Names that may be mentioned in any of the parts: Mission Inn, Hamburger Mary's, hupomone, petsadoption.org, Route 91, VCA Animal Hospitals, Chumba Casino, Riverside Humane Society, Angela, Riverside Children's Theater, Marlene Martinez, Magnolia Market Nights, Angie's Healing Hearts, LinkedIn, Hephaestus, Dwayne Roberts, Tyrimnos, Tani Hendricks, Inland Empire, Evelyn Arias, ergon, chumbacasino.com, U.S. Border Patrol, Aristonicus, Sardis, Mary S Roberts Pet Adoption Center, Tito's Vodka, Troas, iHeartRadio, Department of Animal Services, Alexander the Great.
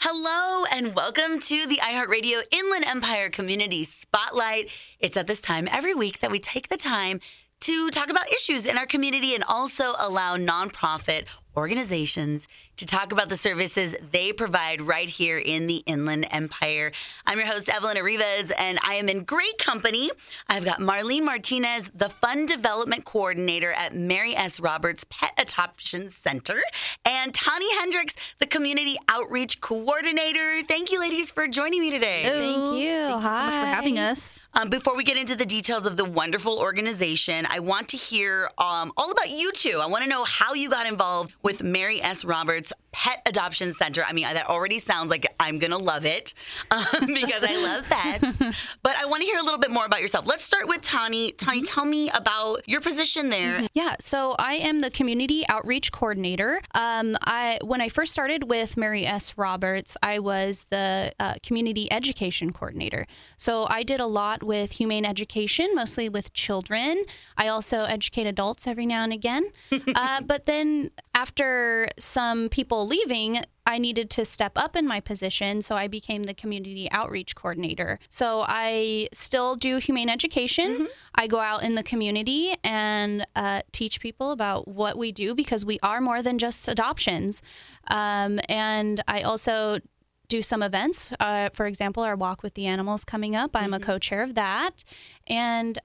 Hello and welcome to the iHeartRadio Inland Empire Community Spotlight. It's at this time every week that we take the time to talk about issues in our community and also allow nonprofit organizations to talk about the services they provide right here in the Inland Empire. I'm your host, Evelyn Arias, and I am in great company. I've got Marlene Martinez, the Fund Development Coordinator at Mary S. Roberts Pet Adoption Center, and Tani Hendricks, the Community Outreach Coordinator. Thank you, ladies, for joining me today. Hello. Thank you. Thank Hi. You so much for having us. Before we get into the details of the wonderful organization, I want to hear all about you two. I want to know how you got involved with Mary S. Roberts Pet Adoption Center. I mean, that already sounds like I'm going to love it because I love pets. But I want to hear a little bit more about yourself. Let's start with Tani. Tani, tell me about your position there. Yeah, so I am the Community Outreach Coordinator. When I first started with Mary S. Roberts, I was the Community Education Coordinator. So I did a lot with humane education, mostly with children. I also educate adults every now and again. But then after some people leaving, I needed to step up in my position, so I became the community outreach coordinator. So I still do humane education. Mm-hmm. I go out in the community and teach people about what we do because we are more than just adoptions. And I also do some events. For example, our Walk with the Animals coming up. I'm a co-chair of that. And,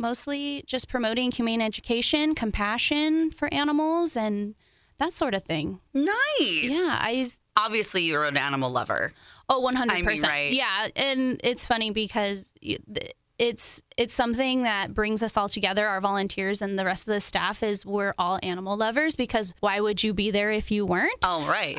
mostly just promoting humane education, compassion for animals, and that sort of thing. Nice. Yeah. Obviously, you're an animal lover. Oh, 100%. I mean, right? Yeah. And it's funny because it's something that brings us all together, our volunteers and the rest of the staff, is we're all animal lovers because why would you be there if you weren't? Oh, right.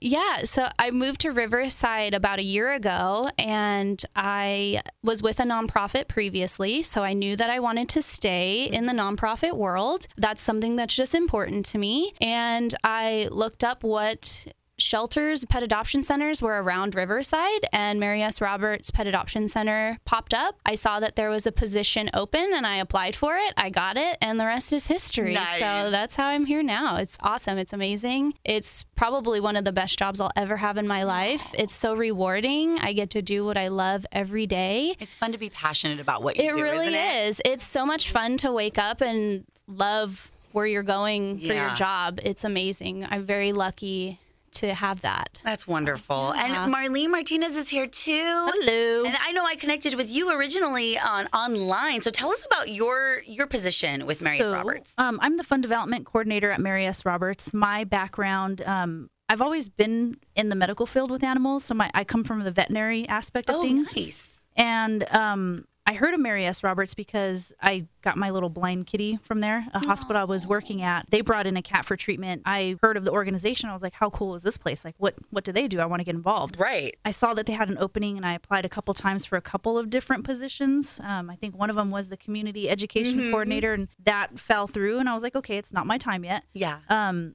Yeah. So I moved to Riverside about a year ago, and I was with a nonprofit previously, so I knew that I wanted to stay in the nonprofit world. That's something that's just important to me. And I looked up what shelters, pet adoption centers were around Riverside, and Mary S. Roberts Pet Adoption Center popped up. I saw that there was a position open, and I applied for it. I got it, and the rest is history. Nice. So that's how I'm here now. It's awesome. It's amazing. It's probably one of the best jobs I'll ever have in my life. Aww. It's so rewarding. I get to do what I love every day. It's fun to be passionate about what you do, really isn't it? It really is. It's so much fun to wake up and love where you're going for your job. It's amazing. I'm very lucky to have that. That's wonderful. Yeah. And Marlene Martinez is here too. Hello. And I know I connected with you originally online. So tell us about your position with Mary S. Roberts. I'm the Fund Development Coordinator at Mary S. Roberts. My background, I've always been in the medical field with animals. So I come from the veterinary aspect of things. Oh, nice. And I heard of Mary S. Roberts because I got my little blind kitty from there, a hospital I was working at. They brought in a cat for treatment. I heard of the organization. I was like, how cool is this place? Like, what do they do? I want to get involved. Right. I saw that they had an opening, and I applied a couple times for a couple of different positions. I think one of them was the community education coordinator, and that fell through. And I was like, okay, it's not my time yet. Yeah.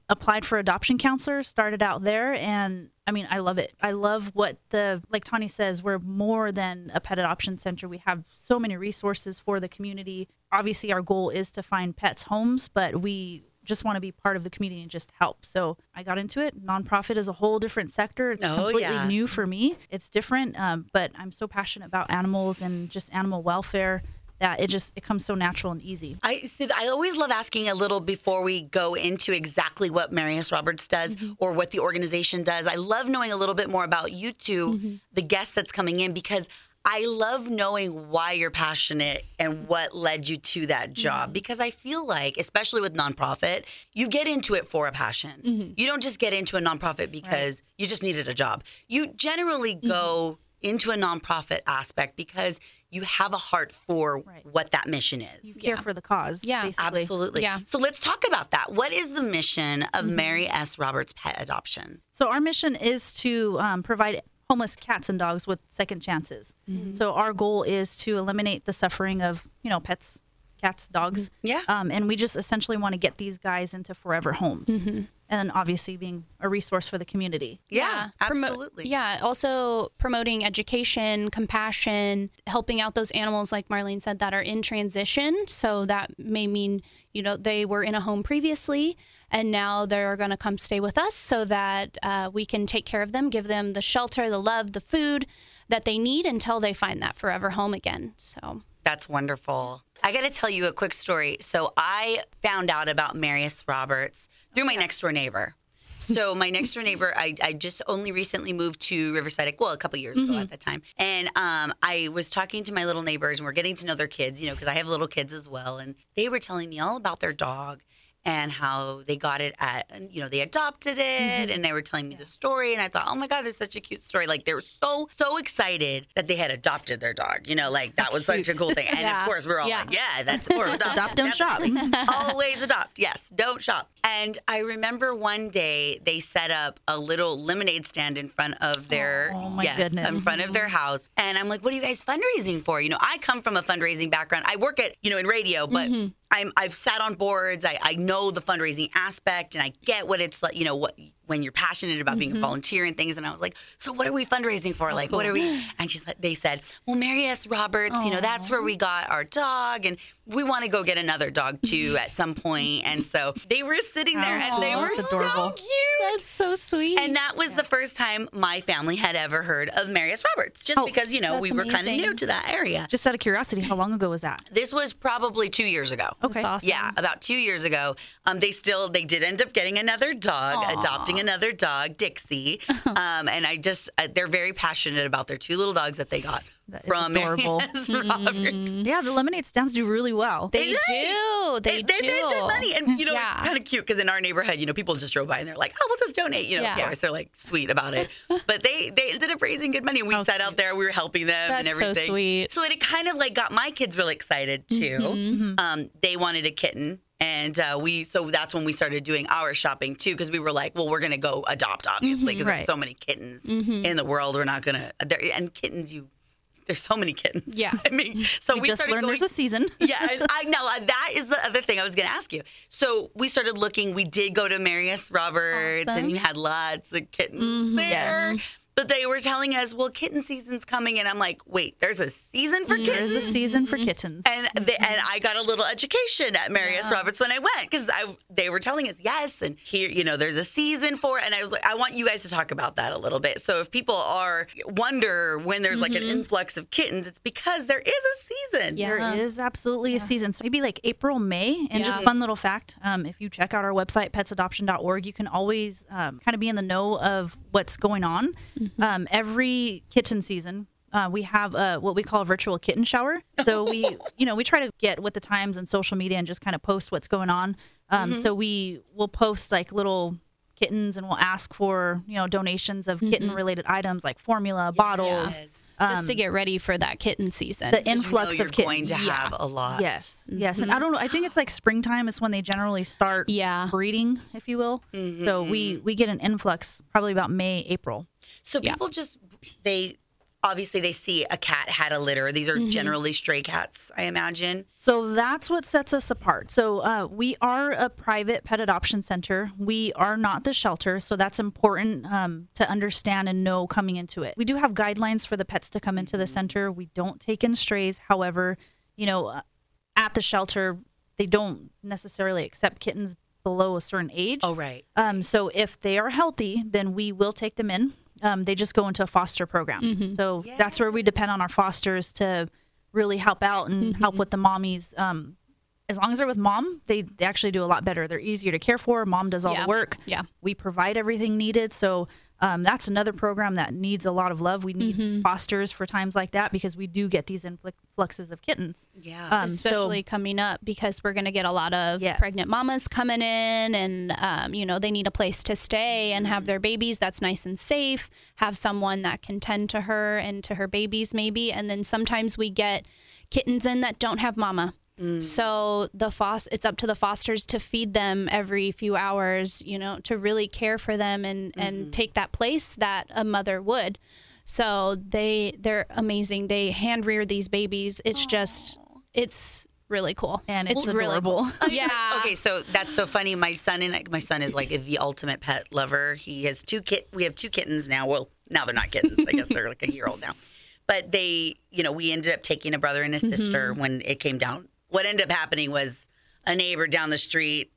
Applied for adoption counselor, started out there, and I mean, I love it. I love what like Tani says, we're more than a pet adoption center. We have so many resources for the community. Obviously, our goal is to find pets homes, but we just want to be part of the community and just help. So I got into it. Nonprofit is a whole different sector. It's completely new for me. It's different, but I'm so passionate about animals and just animal welfare that it comes so natural and easy. I always love asking a little before we go into exactly what Mary S. Roberts does or what the organization does. I love knowing a little bit more about you two, the guest that's coming in, because I love knowing why you're passionate and what led you to that job, because I feel like, especially with nonprofit, you get into it for a passion. You don't just get into a nonprofit because you just needed a job. You generally go into a nonprofit aspect because you have a heart for what that mission is. You care for the cause. Yeah, basically. Absolutely. Yeah. So let's talk about that. What is the mission of Mary S. Roberts Pet Adoption? So our mission is to provide homeless cats and dogs with second chances. Mm-hmm. So our goal is to eliminate the suffering of, you know, pets, cats, dogs. Yeah. And we just essentially want to get these guys into forever homes. Mm-hmm. And obviously being a resource for the community. Yeah, absolutely. Also promoting education, compassion, helping out those animals, like Marlene said, that are in transition. So that may mean, you know, they were in a home previously and now they're going to come stay with us so that we can take care of them, give them the shelter, the love, the food that they need until they find that forever home again. So that's wonderful. I got to tell you a quick story. So I found out about Mary S. Roberts through my next door neighbor. So my next door neighbor, I just only recently moved to Riverside, well, a couple years ago at that time. And I was talking to my little neighbors and we're getting to know their kids, you know, because I have little kids as well. And they were telling me all about their dog and how they got it at, you know, they adopted it and they were telling me the story. And I thought, oh my God, this is such a cute story. Like they were so excited that they had adopted their dog. You know, like that was such a cool thing. And of course, we're all like, that's of course. Adopt, don't shop. Always adopt. Yes, don't shop. And I remember one day they set up a little lemonade stand in front of their, in front of their house. And I'm like, what are you guys fundraising for? You know, I come from a fundraising background. I work at, you know, in radio, but I've sat on boards. I know the fundraising aspect and I get what it's like, you know, what when you're passionate about being a volunteer and things. And I was like, so what are we fundraising for? Like, what are we? And she's like, they said, well, Mary S. Roberts, you know, that's where we got our dog. And we want to go get another dog too at some point. And so they were sitting there and they were so cute. That's so sweet. And that was the first time my family had ever heard of Mary S. Roberts, just because, you know, we were kind of new to that area. Just out of curiosity, how long ago was that? This was probably 2 years ago. Okay. That's awesome. Yeah, about 2 years ago. They did end up getting another dog, adopting another dog, Dixie. And I just, they're very passionate about their two little dogs that they got. From adorable. Yeah, the lemonade stands do really well. They do. They make good money. And, you know, it's kind of cute because in our neighborhood, you know, people just drove by and they're like, oh, we'll just donate. You know, they're like sweet about it. But they ended up raising good money. And we sat out there. We were helping them and everything. That's so sweet. So it kind of like got my kids really excited, too. They wanted a kitten. And so that's when we started doing our shopping, too, because we were like, well, we're going to go adopt, obviously, because there's so many kittens in the world. We're not going to. And kittens, there's so many kittens. Yeah. I mean, so we just learned there's a season. I know. That is the other thing I was going to ask you. So we started looking. We did go to Mary S. Roberts, and you had lots of kittens there. Yes. But they were telling us, well, kitten season's coming. And I'm like, wait, there's a season for kittens? There's a season for kittens. And and I got a little education at Mary S. Roberts when I went because they were telling us, yes, and here, you know, there's a season for it. And I was like, I want you guys to talk about that a little bit. So if people wonder when there's like an influx of kittens, it's because there is a season. Yeah. There is absolutely a season. So maybe like April, May. And just fun little fact, if you check out our website, petsadoption.org, you can always kind of be in the know of what's going on. Every kitten season, we have what we call a virtual kitten shower. So we, you know, we try to get with the times and social media and just kind of post what's going on. So we will post like little kittens and we'll ask for, you know, donations of kitten related items like formula, bottles. Just to get ready for that kitten season. The influx of kittens. You're going to have a lot. Yes. Yes. And I don't know. I think it's like springtime is when they generally start breeding, if you will. So we get an influx probably about May, April. So people they see a cat had a litter. These are generally stray cats, I imagine. So that's what sets us apart. So we are a private pet adoption center. We are not the shelter. So that's important to understand and know coming into it. We do have guidelines for the pets to come into the center. We don't take in strays. However, you know, at the shelter, they don't necessarily accept kittens below a certain age. Oh, right. So if they are healthy, then we will take them in. They just go into a foster program. So that's where we depend on our fosters to really help out and help with the mommies. As long as they're with mom, they actually do a lot better. They're easier to care for. Mom does all the work. Yeah. We provide everything needed. So That's another program that needs a lot of love. We need fosters for times like that because we do get these influxes of kittens. Yeah, especially coming up because we're going to get a lot of pregnant mamas coming in and, you know, they need a place to stay and have their babies. That's nice and safe. Have someone that can tend to her and to her babies maybe. And then sometimes we get kittens in that don't have mama. So it's up to the fosters to feed them every few hours, you know, to really care for them and take that place that a mother would. So they're amazing. They hand rear these babies. It's just, it's really cool. And it's adorable. Really cool. Yeah. Okay. So that's so funny. My son is like the ultimate pet lover. He has we have two kittens now. Well, now they're not kittens. I guess they're like a year old now, but we ended up taking a brother and a sister when it came down. What ended up happening was a neighbor down the street,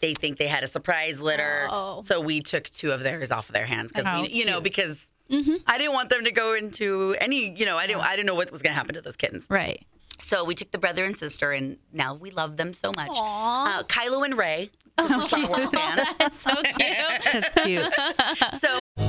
they think they had a surprise litter. Oh. So we took two of theirs off of their hands because, because I didn't want them to go into any, I didn't know what was going to happen to those kittens. Right. So we took the brother and sister, and now we love them so much. Kylo and Rey. Oh, Star Wars fans. That's so cute. That's cute. So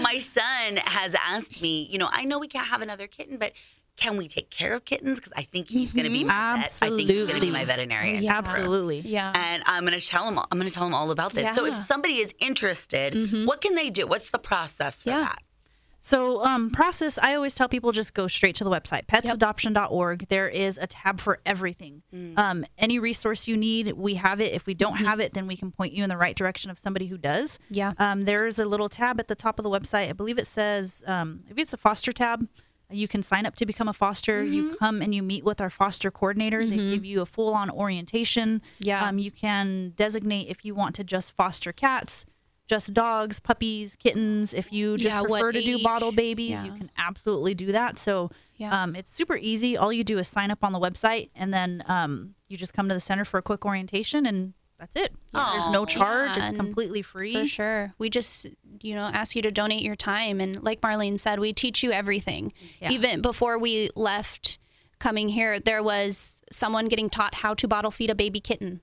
My son has asked me, I know we can't have another kitten, but can we take care of kittens? Because I think he's going to be my vet. I think he's going to be my veterinarian. Yeah. Absolutely. Yeah. And I'm going to tell him all about this. Yeah. So if somebody is interested, what can they do? What's the process for that? So process, I always tell people just go straight to the website, petsadoption.org. There is a tab for everything. Any resource you need, we have it. If we don't have it, then we can point you in the right direction of somebody who does. Yeah. There is a little tab at the top of the website. I believe it says, maybe it's a foster tab. You can sign up to become a foster. You come and you meet with our foster coordinator. They give you a full-on orientation. Yeah. You can designate if you want to just foster cats. Just dogs, puppies, kittens. If you just prefer to do bottle babies, you can absolutely do that. So it's super easy. All you do is sign up on the website, and then you just come to the center for a quick orientation, and that's it. Yeah. There's no charge. It's completely free. For sure. We just, ask you to donate your time. And like Marlene said, we teach you everything. Yeah. Even before we left coming here, there was someone getting taught how to bottle feed a baby kitten.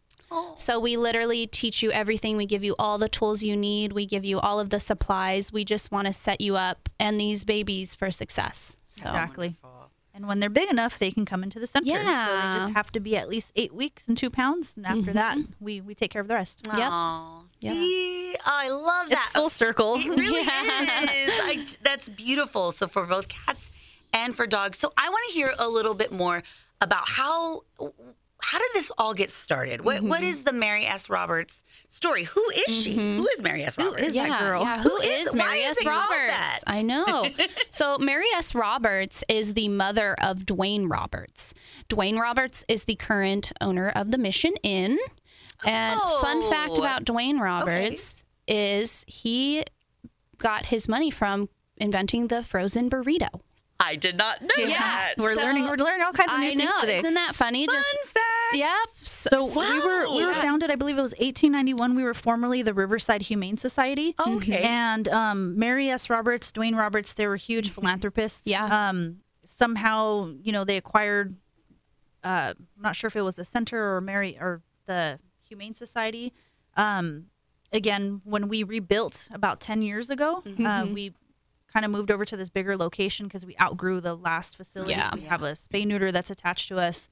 So we literally teach you everything. We give you all the tools you need. We give you all of the supplies. We just want to set you up and these babies for success. So. Exactly. Wonderful. And when they're big enough, they can come into the center. Yeah. So they just have to be at least 8 weeks and 2 pounds. And after that, we take care of the rest. Yep. Aww. Yeah. See, oh, I love that. It's full circle. It really is. That's beautiful. So for both cats and for dogs. So I want to hear a little bit more about how did this all get started? What is the Mary S. Roberts story? Who is she? Who is Mary S. Roberts? Who is that girl? Yeah. Who is Mary S. Roberts? I know. So Mary S. Roberts is the mother of Dwayne Roberts. Dwayne Roberts is the current owner of the Mission Inn. And fun fact about Dwayne Roberts is he got his money from inventing the frozen burrito. I did not know that. We're learning all kinds of new things today. Isn't that funny? Fun fact. Yep. So we were founded, I believe it was 1891. We were formerly the Riverside Humane Society. Okay. And Mary S. Roberts, Dwayne Roberts, they were huge philanthropists. Yeah. Somehow, they acquired. I'm not sure if it was the center or Mary or the Humane Society. Again, when we rebuilt about 10 years ago, we kind of moved over to this bigger location because we outgrew the last facility. Yeah. We have a spay neuter that's attached to us,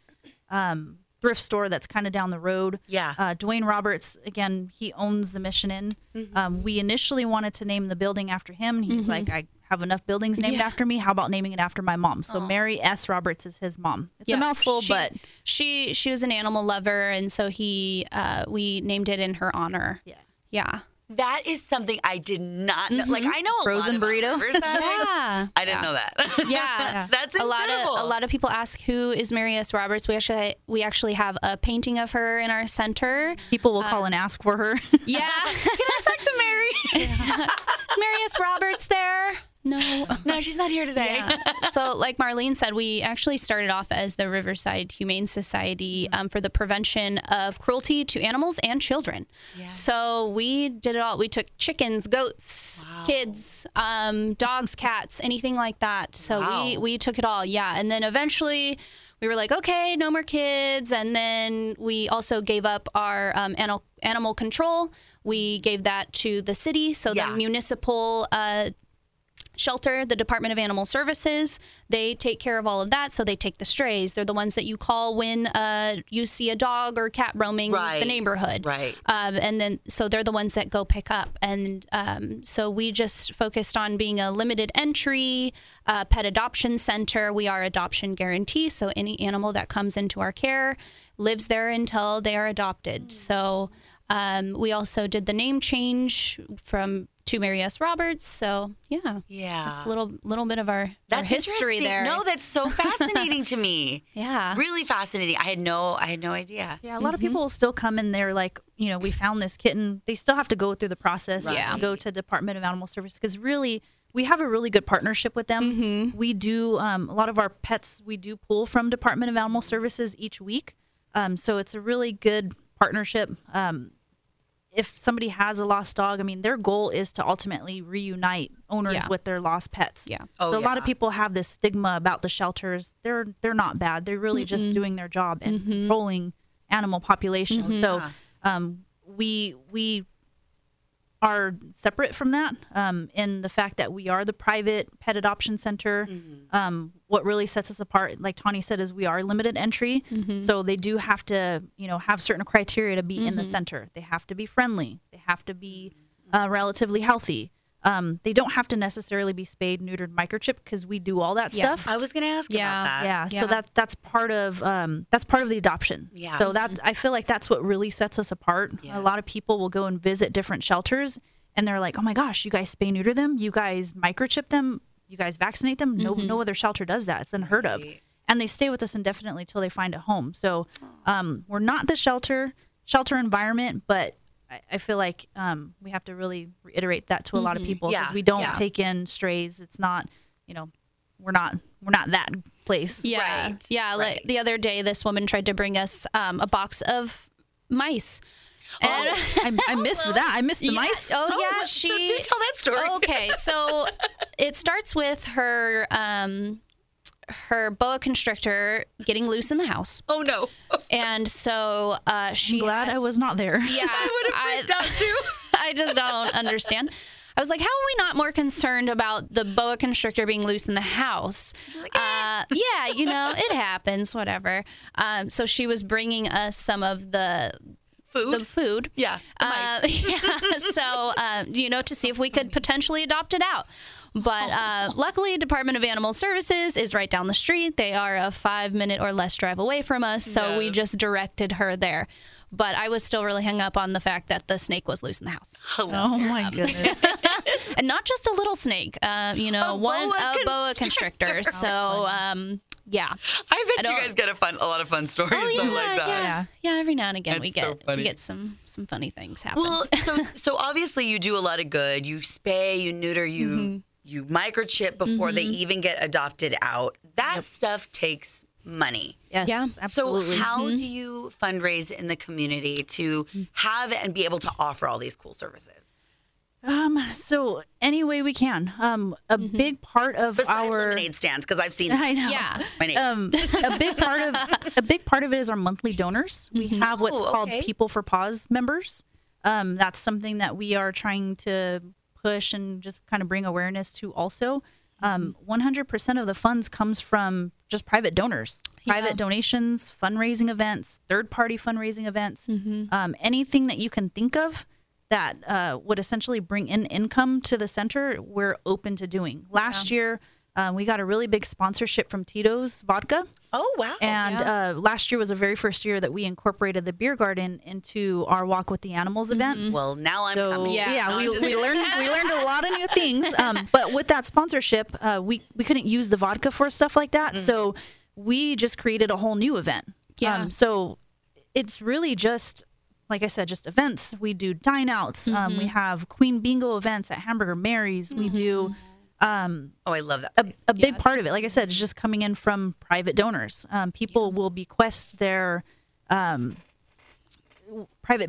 thrift store that's kind of down the road. Yeah. Dwayne Roberts, again, he owns the Mission Inn. We initially wanted to name the building after him. And he's like, I have enough buildings named after me. How about naming it after my mom? So Mary S. Roberts is his mom. It's a mouthful, but she was an animal lover, and so we named it in her honor. Yeah. Yeah. That is something I did not know. Mm-hmm. Like, I know a frozen lot about burrito. Riverside. Yeah. I didn't know that. Yeah. That's incredible. A lot of people ask, who is Mary S. Roberts? We actually have a painting of her in our center. People will call and ask for her. Yeah. Can I talk to Mary? Yeah. Mary S. Roberts there? No, she's not here today. Yeah. So like Marlene said, we actually started off as the Riverside Humane Society for the prevention of cruelty to animals and children. Yeah. So we did it all. We took chickens, goats, kids, dogs, cats, anything like that. So we took it all. Yeah. And then eventually we were like, okay, no more kids. And then we also gave up our animal control. We gave that to the city. So the municipal shelter, the Department of Animal Services, they take care of all of that. So they take the strays. They're the ones that you call when you see a dog or cat roaming the neighborhood. Right. And then so they're the ones that go pick up. And so we just focused on being a limited entry pet adoption center. We are adoption guarantee. So any animal that comes into our care lives there until they are adopted. So we also did the name change to Mary S. Roberts, so yeah, that's a little bit of our history there. No, that's so fascinating to me. Yeah, really fascinating. I had no idea. Yeah, a lot of people will still come in there like, you know, we found this kitten. They still have to go through the process. Yeah, and go to Department of Animal Services because really we have a really good partnership with them. Mm-hmm. We do a lot of our pets. We do pull from Department of Animal Services each week, so it's a really good partnership. If somebody has a lost dog, I mean, their goal is to ultimately reunite owners with their lost pets. Yeah. So a lot of people have this stigma about the shelters. They're not bad. They're really just doing their job and controlling animal population. Mm-hmm. So we are separate from that in the fact that we are the private pet adoption center. Mm-hmm. What really sets us apart, like Tani said, is we are limited entry. Mm-hmm. So they do have to, you know, have certain criteria to be in the center. They have to be friendly. They have to be relatively healthy. They don't have to necessarily be spayed, neutered, microchipped because we do all that stuff. I was going to ask about that. Yeah. So that's part of the adoption. Yeah. So that I feel like that's what really sets us apart. Yes. A lot of people will go and visit different shelters and they're like, oh my gosh, you guys spay, neuter them, you guys microchip them, you guys vaccinate them. No other shelter does that. It's unheard of. And they stay with us indefinitely till they find a home. So we're not the shelter environment, but I feel like we have to really reiterate that to a lot of people because we don't take in strays. It's not, you know, we're not that place. Yeah. Right. Yeah. Right. Like the other day, this woman tried to bring us a box of mice. And I missed that. I missed the mice. So do tell that story. Okay. So it starts with her boa constrictor getting loose in the house. Oh no. And so she I'm glad I was not there. Yeah. I would have freaked out too. I just don't understand. I was like, how are we not more concerned about the boa constrictor being loose in the house? Like, yeah, you know, it happens, whatever. So she was bringing us some of the food. Yeah. So, you know, to see if we could potentially adopt it out. But luckily, Department of Animal Services is right down the street. They are a 5-minute or less drive away from us. So we just directed her there. But I was still really hung up on the fact that the snake was loose in the house. Oh my goodness. And not just a little snake, you know, boa constrictor. So, yeah. I bet you guys get a lot of fun stories like that. Yeah, every now and again we get some funny things happen. Well, so obviously you do a lot of good. You spay, you neuter, you... Mm-hmm. You microchip before they even get adopted out. That stuff takes money. Yes, yeah, absolutely. So how do you fundraise in the community to have and be able to offer all these cool services? So any way we can. A big part of besides our lemonade stands, because I've seen that. I know. Yeah. My name. A big part of it is our monthly donors. We have what's called People for Paws members. That's something that we are trying to push and just kind of bring awareness to also. 100% of the funds comes from just private donors, private donations, fundraising events, third-party fundraising events, anything that you can think of that would essentially bring in income to the center, we're open to doing. Last year, We got a really big sponsorship from Tito's Vodka. Oh, wow. And last year was the very first year that we incorporated the beer garden into our Walk with the Animals event. Mm-hmm. Well, now I'm coming. We learned a lot of new things. But with that sponsorship, we couldn't use the vodka for stuff like that. Mm-hmm. So we just created a whole new event. Yeah. So it's really just, like I said, just events. We do dine-outs. Mm-hmm. We have Queen Bingo events at Hamburger Mary's. Mm-hmm. We do... I love that place. A big part of it, like I said, is just coming in from private donors. People will bequest their private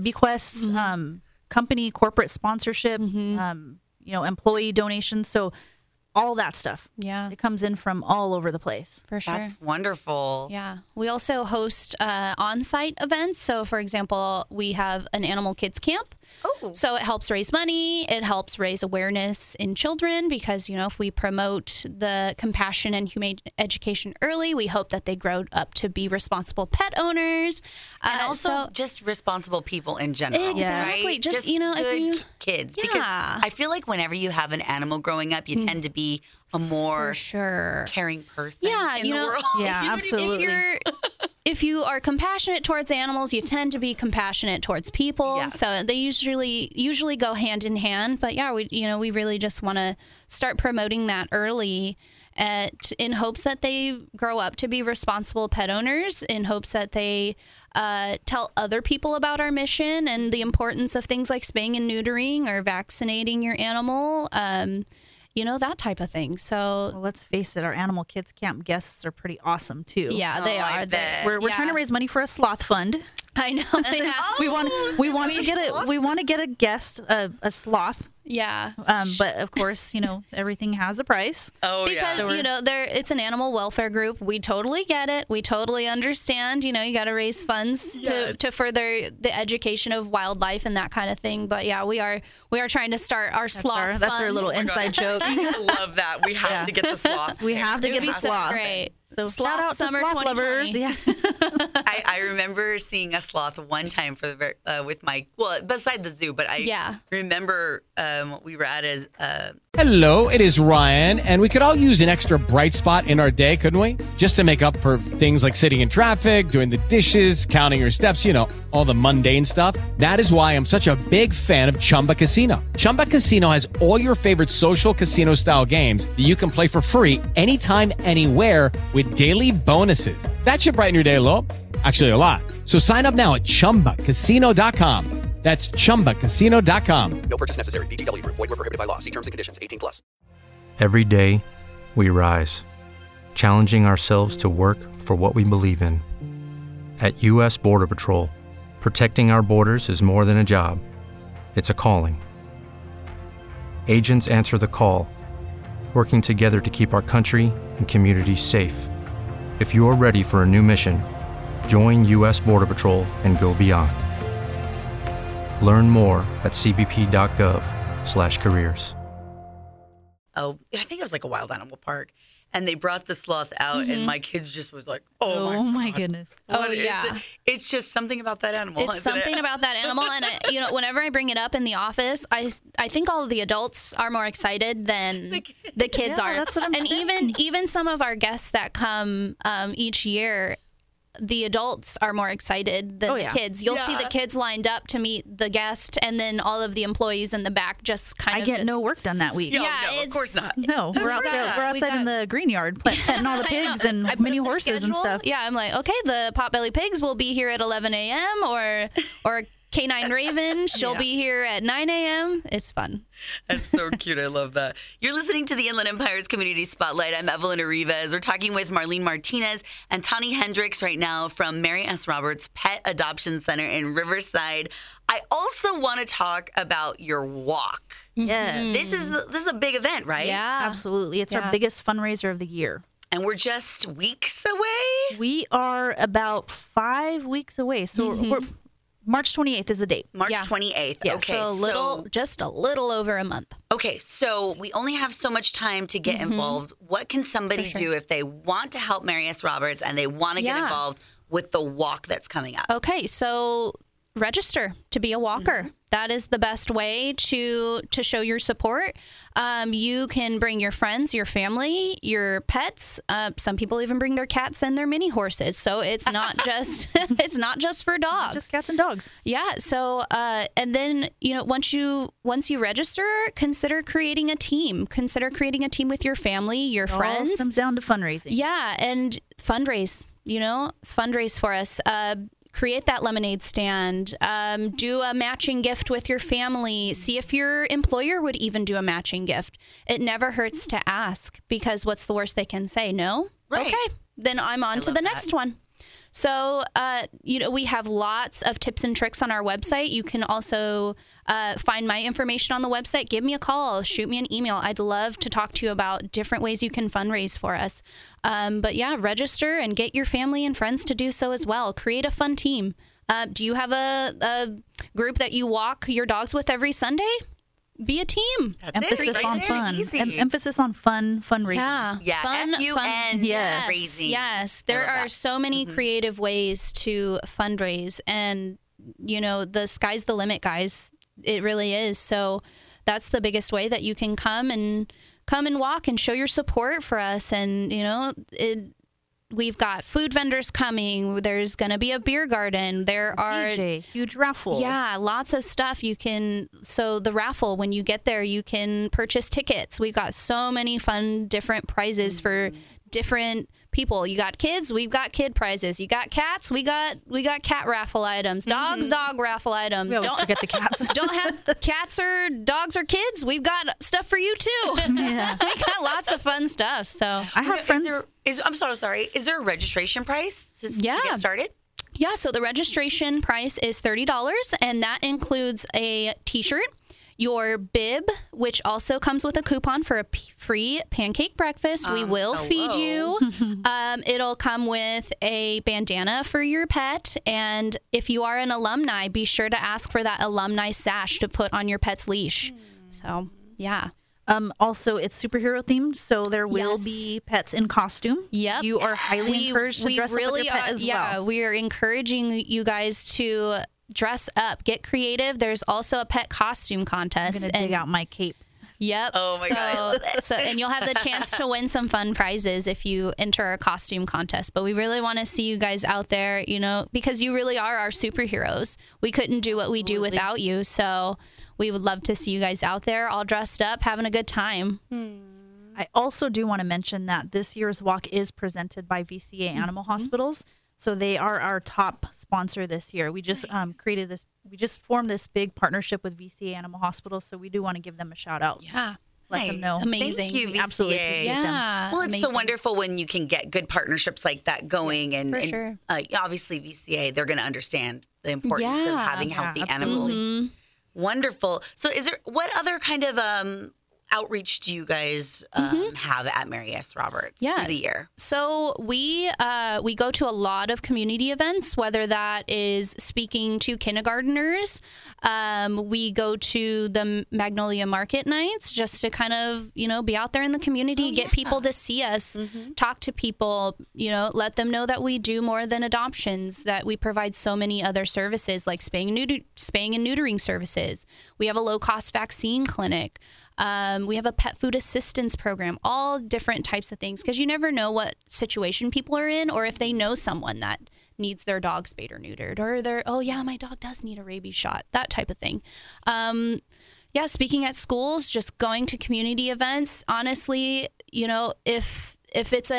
bequests, mm-hmm. Company, corporate sponsorship, mm-hmm. Employee donations. So all that stuff. Yeah. It comes in from all over the place. For sure. That's wonderful. Yeah. We also host on-site events. So, for example, we have an animal kids camp. Oh. So it helps raise money. It helps raise awareness in children because, if we promote the compassion and humane education early, we hope that they grow up to be responsible pet owners. And also just responsible people in general. Exactly. Right? Just kids. Yeah. Because I feel like whenever you have an animal growing up, you tend to be a more caring person in the world. Yeah, absolutely. If you are compassionate towards animals, you tend to be compassionate towards people. Yes. So they usually go hand in hand. But we really just want to start promoting that early in hopes that they grow up to be responsible pet owners, in hopes that they tell other people about our mission and the importance of things like spaying and neutering or vaccinating your animal. That type of thing. So let's face it, our animal kids camp guests are pretty awesome too. Yeah, they are. We're trying to raise money for a sloth fund. I know. Yeah. We want to get a guest, a sloth. Yeah. But of course, everything has a price. Oh, because, yeah. Because, it's an animal welfare group. We totally get it. We totally understand. You got to raise funds to further the education of wildlife and that kind of thing. But yeah, we are trying to start our sloth fund. That's our little inside joke. I love that. We have to get the sloth. We have to get the sloth. So great. So shout out to sloth lovers. Yeah. I remember seeing a sloth one time with my, beside the zoo, but I remember we were at a... Hello, it is Ryan, and we could all use an extra bright spot in our day, couldn't we? Just to make up for things like sitting in traffic, doing the dishes, counting your steps, all the mundane stuff. That is why I'm such a big fan of Chumba Casino. Chumba Casino has all your favorite social casino-style games that you can play for free anytime, anywhere with daily bonuses. That should brighten your day a little. Actually, a lot. So sign up now at chumbacasino.com. That's ChumbaCasino.com. No purchase necessary. VGW. Void where prohibited by law. See terms and conditions. 18+. Every day, we rise, challenging ourselves to work for what we believe in. At U.S. Border Patrol, protecting our borders is more than a job. It's a calling. Agents answer the call, working together to keep our country and communities safe. If you're ready for a new mission, join U.S. Border Patrol and go beyond. Learn more at cbp.gov/careers. Oh, I think it was like a wild animal park. And they brought the sloth out, mm-hmm. and my kids just was like, oh my goodness. What is it? It's just something about that animal. It's something about that animal. And, whenever I bring it up in the office, I think all of the adults are more excited than the kids are. That's what I'm saying. And even some of our guests that come each year, the adults are more excited than the kids. You'll see the kids lined up to meet the guest, and then all of the employees in the back just kind of... no work done that week. No, of course not. No, we're outside in the green yard petting all the pigs and mini horses and stuff. Yeah, I'm like, okay, the potbelly pigs will be here at 11 a.m. or K9 Raven, she'll be here at 9 a.m. It's fun. That's so cute. I love that. You're listening to the Inland Empire's Community Spotlight. I'm Evelyn Arias. We're talking with Marlene Martinez and Tani Hendricks right now from Mary S. Roberts Pet Adoption Center in Riverside. I also want to talk about your walk. Yes. This is a big event, right? Yeah. Absolutely. It's our biggest fundraiser of the year. And we're just weeks away? We are about 5 weeks away. So we're March 28th is the date. March 28th. Yeah. Okay. So just a little over a month. Okay. So we only have so much time to get involved. What can somebody do if they want to help Mary S. Roberts and they want to get involved with the walk that's coming up? Okay. So register to be a walker. Mm-hmm. That is the best way to show your support. You can bring your friends, your family, your pets. Some people even bring their cats and their mini horses. So it's not just it's not just for dogs. Not just cats and dogs. Yeah. So and then once you register, consider creating a team. Consider creating a team with your family, your friends. It all comes down to fundraising. Yeah, and fundraise. Fundraise for us. Create that lemonade stand, do a matching gift with your family, see if your employer would even do a matching gift. It never hurts to ask, because what's the worst they can say? No? Right. Okay, then I'm on to the next one. So, we have lots of tips and tricks on our website. You can also find my information on the website. Give me a call. Shoot me an email. I'd love to talk to you about different ways you can fundraise for us. Register and get your family and friends to do so as well. Create a fun team. Do you have a group that you walk your dogs with every Sunday? Be a team. Emphasis on fun fundraising. Yeah. Fun, F-U-N. Yes. Raising. Yes. There are so many creative ways to fundraise, and the sky's the limit, guys. It really is. So that's the biggest way that you can come and walk and show your support for us. And we've got food vendors coming. There's going to be a beer garden. There are huge raffle. Yeah, lots of stuff you can. So the raffle, when you get there, you can purchase tickets. We've got so many fun, different prizes for different people. You got kids, we've got kid prizes. You got cats, we got cat raffle items. Dogs, dog raffle items. Don't forget the cats. Don't have cats or dogs or kids. We've got stuff for you too. Yeah. We got lots of fun stuff. So I have friends. I'm so sorry. Is there a registration price to get started? Yeah. So the registration price is $30, and that includes a T-shirt, your bib, which also comes with a coupon for a free pancake breakfast. We will feed you. It'll come with a bandana for your pet. And if you are an alumni, be sure to ask for that alumni sash to put on your pet's leash. So, yeah. Also, it's superhero themed, so there will be pets in costume. Yep. You are highly encouraged to dress up with your pet as well. Yeah, we are encouraging you guys to dress up, get creative. There's also a pet costume contest. I'm going to dig out my cape. Yep. Oh my God. And you'll have the chance to win some fun prizes if you enter a costume contest. But we really want to see you guys out there, because you really are our superheroes. We couldn't do what we do without you. So we would love to see you guys out there all dressed up, having a good time. I also do want to mention that this year's walk is presented by VCA Animal Hospitals. So they are our top sponsor this year. We just formed this big partnership with VCA Animal Hospitals. So we do want to give them a shout out. Yeah. Let them know. Amazing. Thank you, VCA. Absolutely. Yeah. Well, it's amazing. So wonderful when you can get good partnerships like that going. Yes, for sure. Obviously, VCA, they're going to understand the importance of having healthy animals. Mm-hmm. Wonderful. So what other kind of outreach do you guys have at Mary S. Roberts through the year? So we go to a lot of community events, whether that is speaking to kindergartners. We go to the Magnolia Market Nights just to kind of, be out there in the community, get people to see us, talk to people, let them know that we do more than adoptions, that we provide so many other services like spaying and neutering services. We have a low-cost vaccine clinic. We have a pet food assistance program, all different types of things, because you never know what situation people are in, or if they know someone that needs their dog spayed or neutered, or my dog does need a rabies shot, that type of thing. Speaking at schools, just going to community events. Honestly, if it's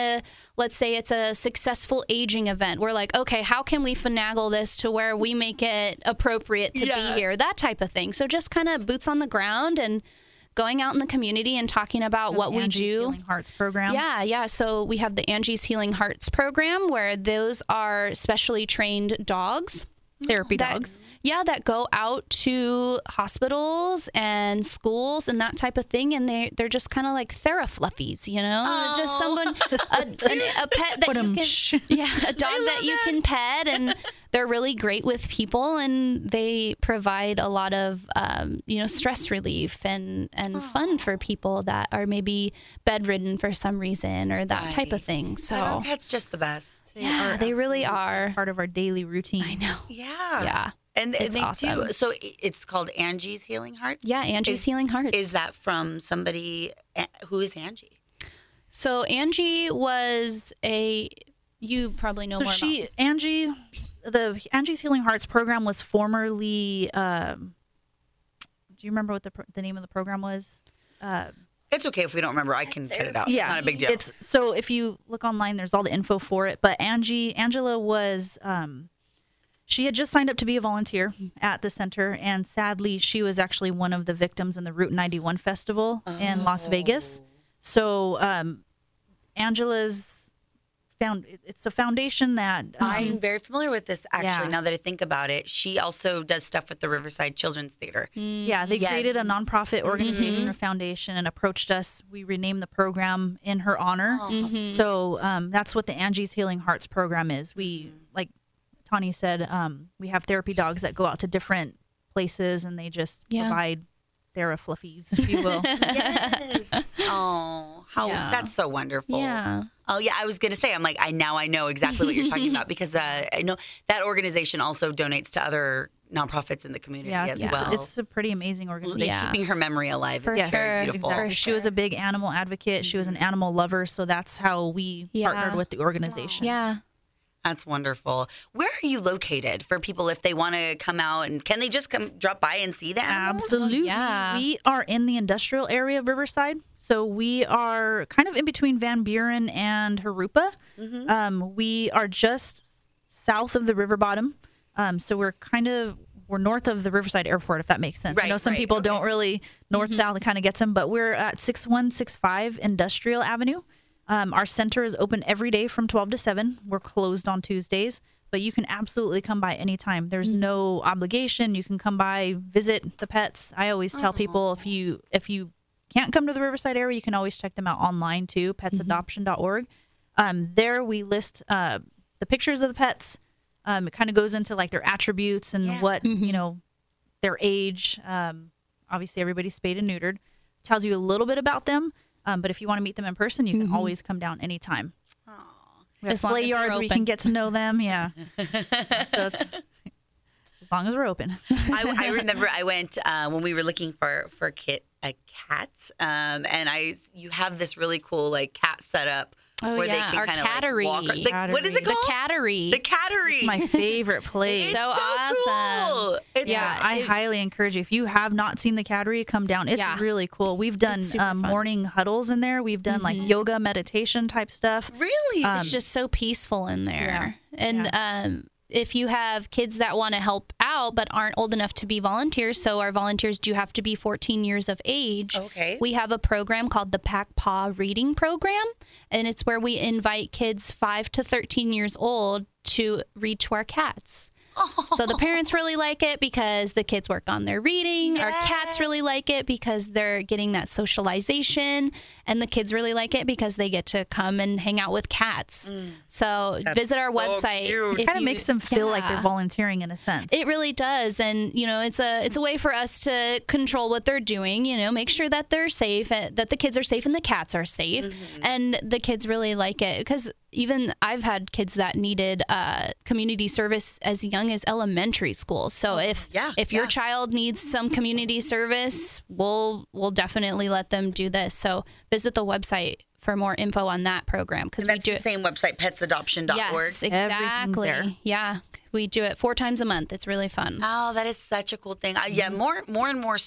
let's say it's a successful aging event, we're like, okay, how can we finagle this to where we make it appropriate to be here, that type of thing. So just kind of boots on the ground and going out in the community and talking about what we do. Angie's Healing Hearts program. Yeah. So we have the Angie's Healing Hearts program, where those are specially trained dogs. Therapy dogs. That go out to hospitals and schools and that type of thing. And they're just kind of like TheraFluffies, Just someone, a pet that you can, a dog that you can pet. And they're really great with people. And they provide a lot of, stress relief and fun for people that are maybe bedridden for some reason or that type of thing. So our pets just the best. They really are part of our daily routine. I know. Yeah. And it's they awesome. Do, so it's called Angie's Healing Hearts? Yeah, Angie's Healing Hearts. Is that from somebody? Who is Angie? So Angie was a, you probably know so more she, about. Angie, the Angie's Healing Hearts program was formerly, do you remember what the name of the program was? It's okay if we don't remember. I can cut it out. Yeah, it's not a big deal. So if you look online, there's all the info for it. But Angela was, she had just signed up to be a volunteer at the center. And sadly, she was actually one of the victims in the Route 91 festival in Las Vegas. So Angela's, it's a foundation that. I'm very familiar with this, actually, now that I think about it. She also does stuff with the Riverside Children's Theater. Yeah, they created a nonprofit organization or foundation and approached us. We renamed the program in her honor. So that's what the Angie's Healing Hearts program is. We, like Tani said, we have therapy dogs that go out to different places and they just provide their fluffies, if you will. Oh, how that's so wonderful. Yeah. Oh, yeah. I was going to say, I'm like, I know exactly what you're talking about because I know that organization also donates to other nonprofits in the community as well. It's a pretty amazing organization. Keeping her memory alive is very beautiful. Exactly. She was a big animal advocate. She was an animal lover. So that's how we partnered with the organization. Yeah. That's wonderful. Where are you located for people if they want to come out? And can they just come drop by and see that? Absolutely. Yeah. We are in the industrial area of Riverside. So we are kind of in between Van Buren and Harupa. We are just south of the river bottom. So we're north of the Riverside Airport, if that makes sense. Right, I know some people don't really north-south it kind of gets them. But we're at 6165 Industrial Avenue. Our center is open every day from 12 to 7. We're closed on Tuesdays, but you can absolutely come by anytime. There's no obligation. You can come by, visit the pets. I always tell people if you can't come to the Riverside area, you can always check them out online too, petsadoption.org. There we list the pictures of the pets. It kind of goes into like their attributes and what, their age. Obviously, everybody's spayed and neutered. Tells you a little bit about them. But if you want to meet them in person, you can always come down anytime. We have play yards where you can get to know them. Yeah. So as long as we're open. I remember I went when we were looking for cats, and you have this really cool like cat setup. Oh, where they can kind of like walk. What is it called? The cattery. The cattery. It's my favorite place. It's so awesome. Cool. I highly encourage you. If you have not seen the cattery, come down. It's really cool. We've done morning huddles in there. We've done like yoga, meditation type stuff. Really? It's just so peaceful in there. Yeah. And if you have kids that want to help out but aren't old enough to be volunteers, so our volunteers do have to be 14 years of age. Okay. We have a program called the Pack Paw Reading Program, and it's where we invite kids 5 to 13 years old to read to our cats. So the parents really like it because the kids work on their reading. Yes. Our cats really like it because they're getting that socialization. And the kids really like it because they get to come and hang out with cats. So visit our website. It kind of makes them feel like they're volunteering in a sense. It really does. And, it's a way for us to control what they're doing, make sure that they're safe, that the kids are safe and the cats are safe. And the kids really like it because even I've had kids that needed community service as young as elementary school. So if your child needs some community service, we'll definitely let them do this. So visit the website for more info on that program because we do the same website, petsadoption.org. Yes, exactly. Yeah, we do it 4 times a month. It's really fun. Oh, that is such a cool thing. More and more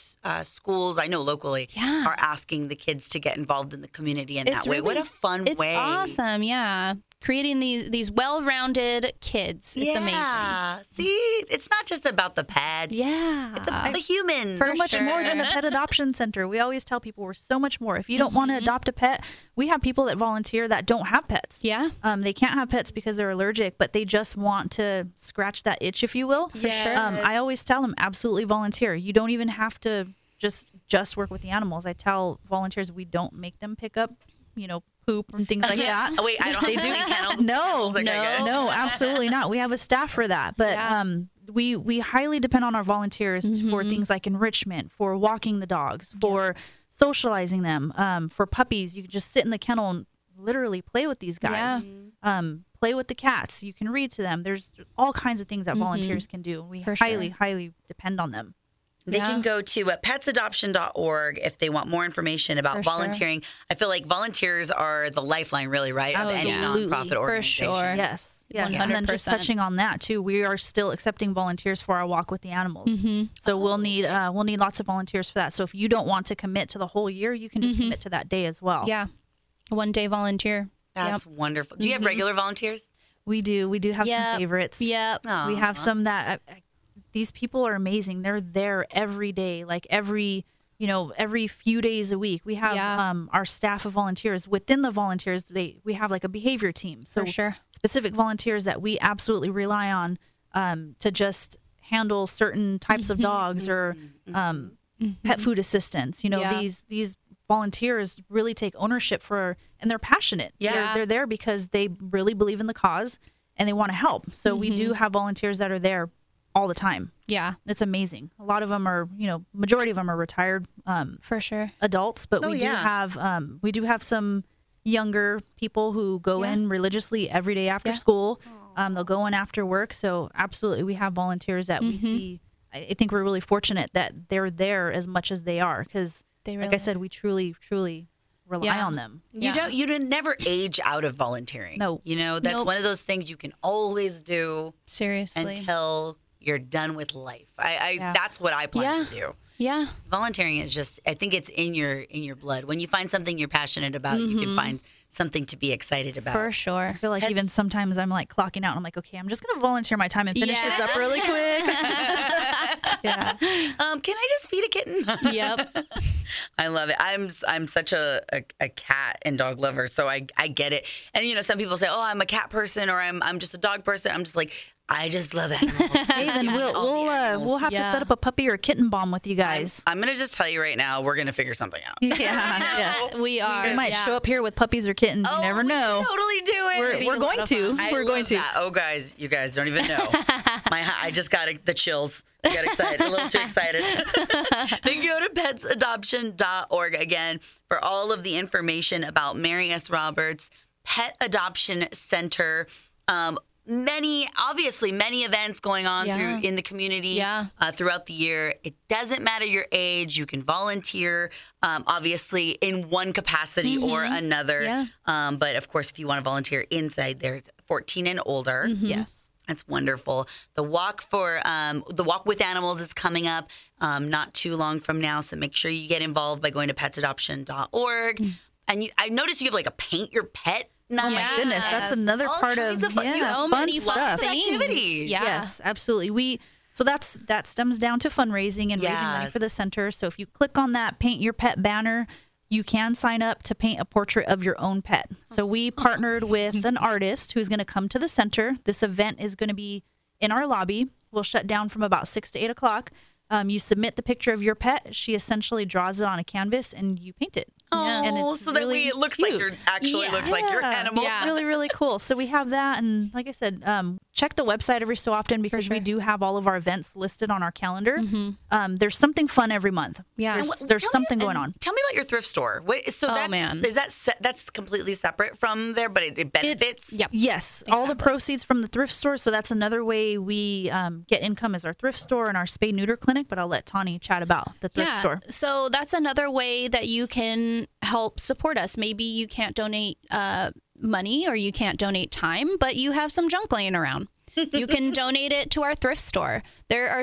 schools I know locally are asking the kids to get involved in the community in that way. What a fun way! It's awesome. Yeah. Creating these well-rounded kids. It's amazing. See, it's not just about the pets. Yeah. It's about the humans. So much more than a pet adoption center. We always tell people we're so much more. If you don't want to adopt a pet, we have people that volunteer that don't have pets. Yeah. They can't have pets because they're allergic, but they just want to scratch that itch, if you will. For sure. I always tell them, absolutely volunteer. You don't even have to just work with the animals. I tell volunteers we don't make them pick up, poop and things like that. Oh, wait, I don't. They do kennel. No, absolutely not. We have a staff for that, but we highly depend on our volunteers for things like enrichment, for walking the dogs, for socializing them, for puppies. You can just sit in the kennel and literally play with these guys. play with the cats. You can read to them. There's all kinds of things that volunteers can do. We highly depend on them. They can go to petsadoption.org if they want more information about volunteering. I feel like volunteers are the lifeline, really, right? Of any nonprofit organization. For sure. Yes. And then just touching on that, too, we are still accepting volunteers for our walk with the animals. So we'll need lots of volunteers for that. So if you don't want to commit to the whole year, you can just commit to that day as well. Yeah. One day volunteer. That's wonderful. Do you have regular volunteers? We do. We do have some favorites. Aww. We have some that... These people are amazing. They're there every day, like every few days a week. We have our staff of volunteers. Within the volunteers, we have like a behavior team. So specific volunteers that we absolutely rely on to just handle certain types of dogs or pet food assistance. You know, these volunteers really take ownership and they're passionate. Yeah. They're there because they really believe in the cause and they want to help. So we do have volunteers that are there all the time. Yeah. It's amazing. A lot of them are, majority of them are retired adults, but we do have some younger people who go in religiously every day after school. They'll go in after work. So absolutely, we have volunteers that we see. I think we're really fortunate that they're there as much as they are, because really, like I said, we truly, truly rely on them. You never age out of volunteering. No. That's one of those things you can always do. Seriously. Until you're done with life. That's what I plan to do. Yeah. Volunteering is just, I think it's in your blood. When you find something you're passionate about, you can find something to be excited about. For sure. I feel like even sometimes I'm like clocking out and I'm like, okay, I'm just going to volunteer my time and finish this up really quick. Can I just feed a kitten? Yep. I love it. I'm such a cat and dog lover, so I get it. And some people say, "Oh, I'm a cat person," or "I'm just a dog person." I'm just like, I just love animals. We'll have to set up a puppy or a kitten bomb with you guys. I'm going to just tell you right now, we're going to figure something out. Yeah, we are. We might show up here with puppies or kittens. You never know. We totally do it. We're going to. That. Oh, guys, you guys don't even know. I just got the chills. I got excited, a little too excited. Then go to petsadoption.org again for all of the information about Mary S. Roberts Pet Adoption Center. Many events going on through in the community throughout the year. It doesn't matter your age. You can volunteer, obviously, in one capacity or another. Yeah. But, of course, if you want to volunteer inside there, it's 14 and older. Mm-hmm. Yes. That's wonderful. The walk with animals is coming up not too long from now. So make sure you get involved by going to petsadoption.org. Mm. And I noticed you have like a paint your pet. Oh, my goodness. That's another part of fun stuff. Activities. Yeah. Yes, absolutely. So that stems down to fundraising and raising money for the center. So if you click on that Paint Your Pet banner, you can sign up to paint a portrait of your own pet. So we partnered with an artist who's going to come to the center. This event is going to be in our lobby. We'll shut down from about 6 to 8 o'clock. You submit the picture of your pet. She essentially draws it on a canvas, and you paint it. Yeah. Oh, so really it looks cute. Like you're actually looks like your animal. Yeah. Really, really cool. So we have that, and like I said, check the website every so often because we do have all of our events listed on our calendar. Mm-hmm. There's something fun every month. Yeah, there's something going on. Tell me about your thrift store. That's completely separate from there, but it benefits. Exactly. All the proceeds from the thrift store. So that's another way we get income is our thrift store and our spay neuter clinic. But I'll let Tani chat about the thrift store. So that's another way that you can help support us. Maybe you can't donate money or you can't donate time, but you have some junk laying around. You can donate it to our thrift store. There are,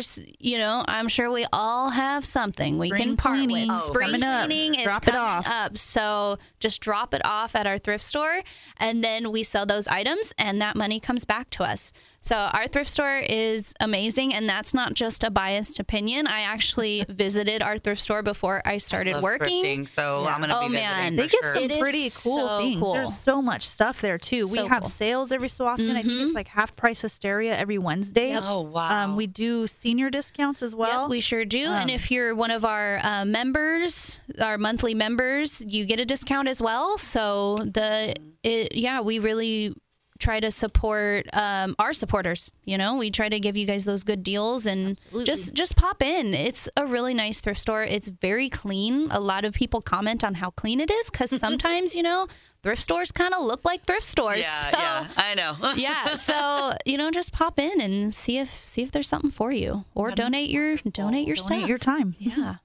I'm sure we all have something we can part with. Spring cleaning is coming up. So just drop it off at our thrift store, and then we sell those items, and that money comes back to us. So our thrift store is amazing, and that's not just a biased opinion. I actually visited our thrift store before I started working. I'm going to be visiting. They get some pretty cool things. Cool. There's so much stuff there too. We have sales every so often. I think it's like half price hysteria every Wednesday. Yep. Oh wow! We do senior discounts as well. Yep, we sure do. And if you're one of our members, our monthly members, you get a discount as well. So we really try to support our supporters. You know, we try to give you guys those good deals and just pop in. It's a really nice thrift store. It's very clean. A lot of people comment on how clean it is because sometimes, you know, thrift stores kind of look like thrift stores. Yeah, I know. Yeah, so, you know, just pop in and see if there's something for you, or donate your stuff. Donate your time. Yeah.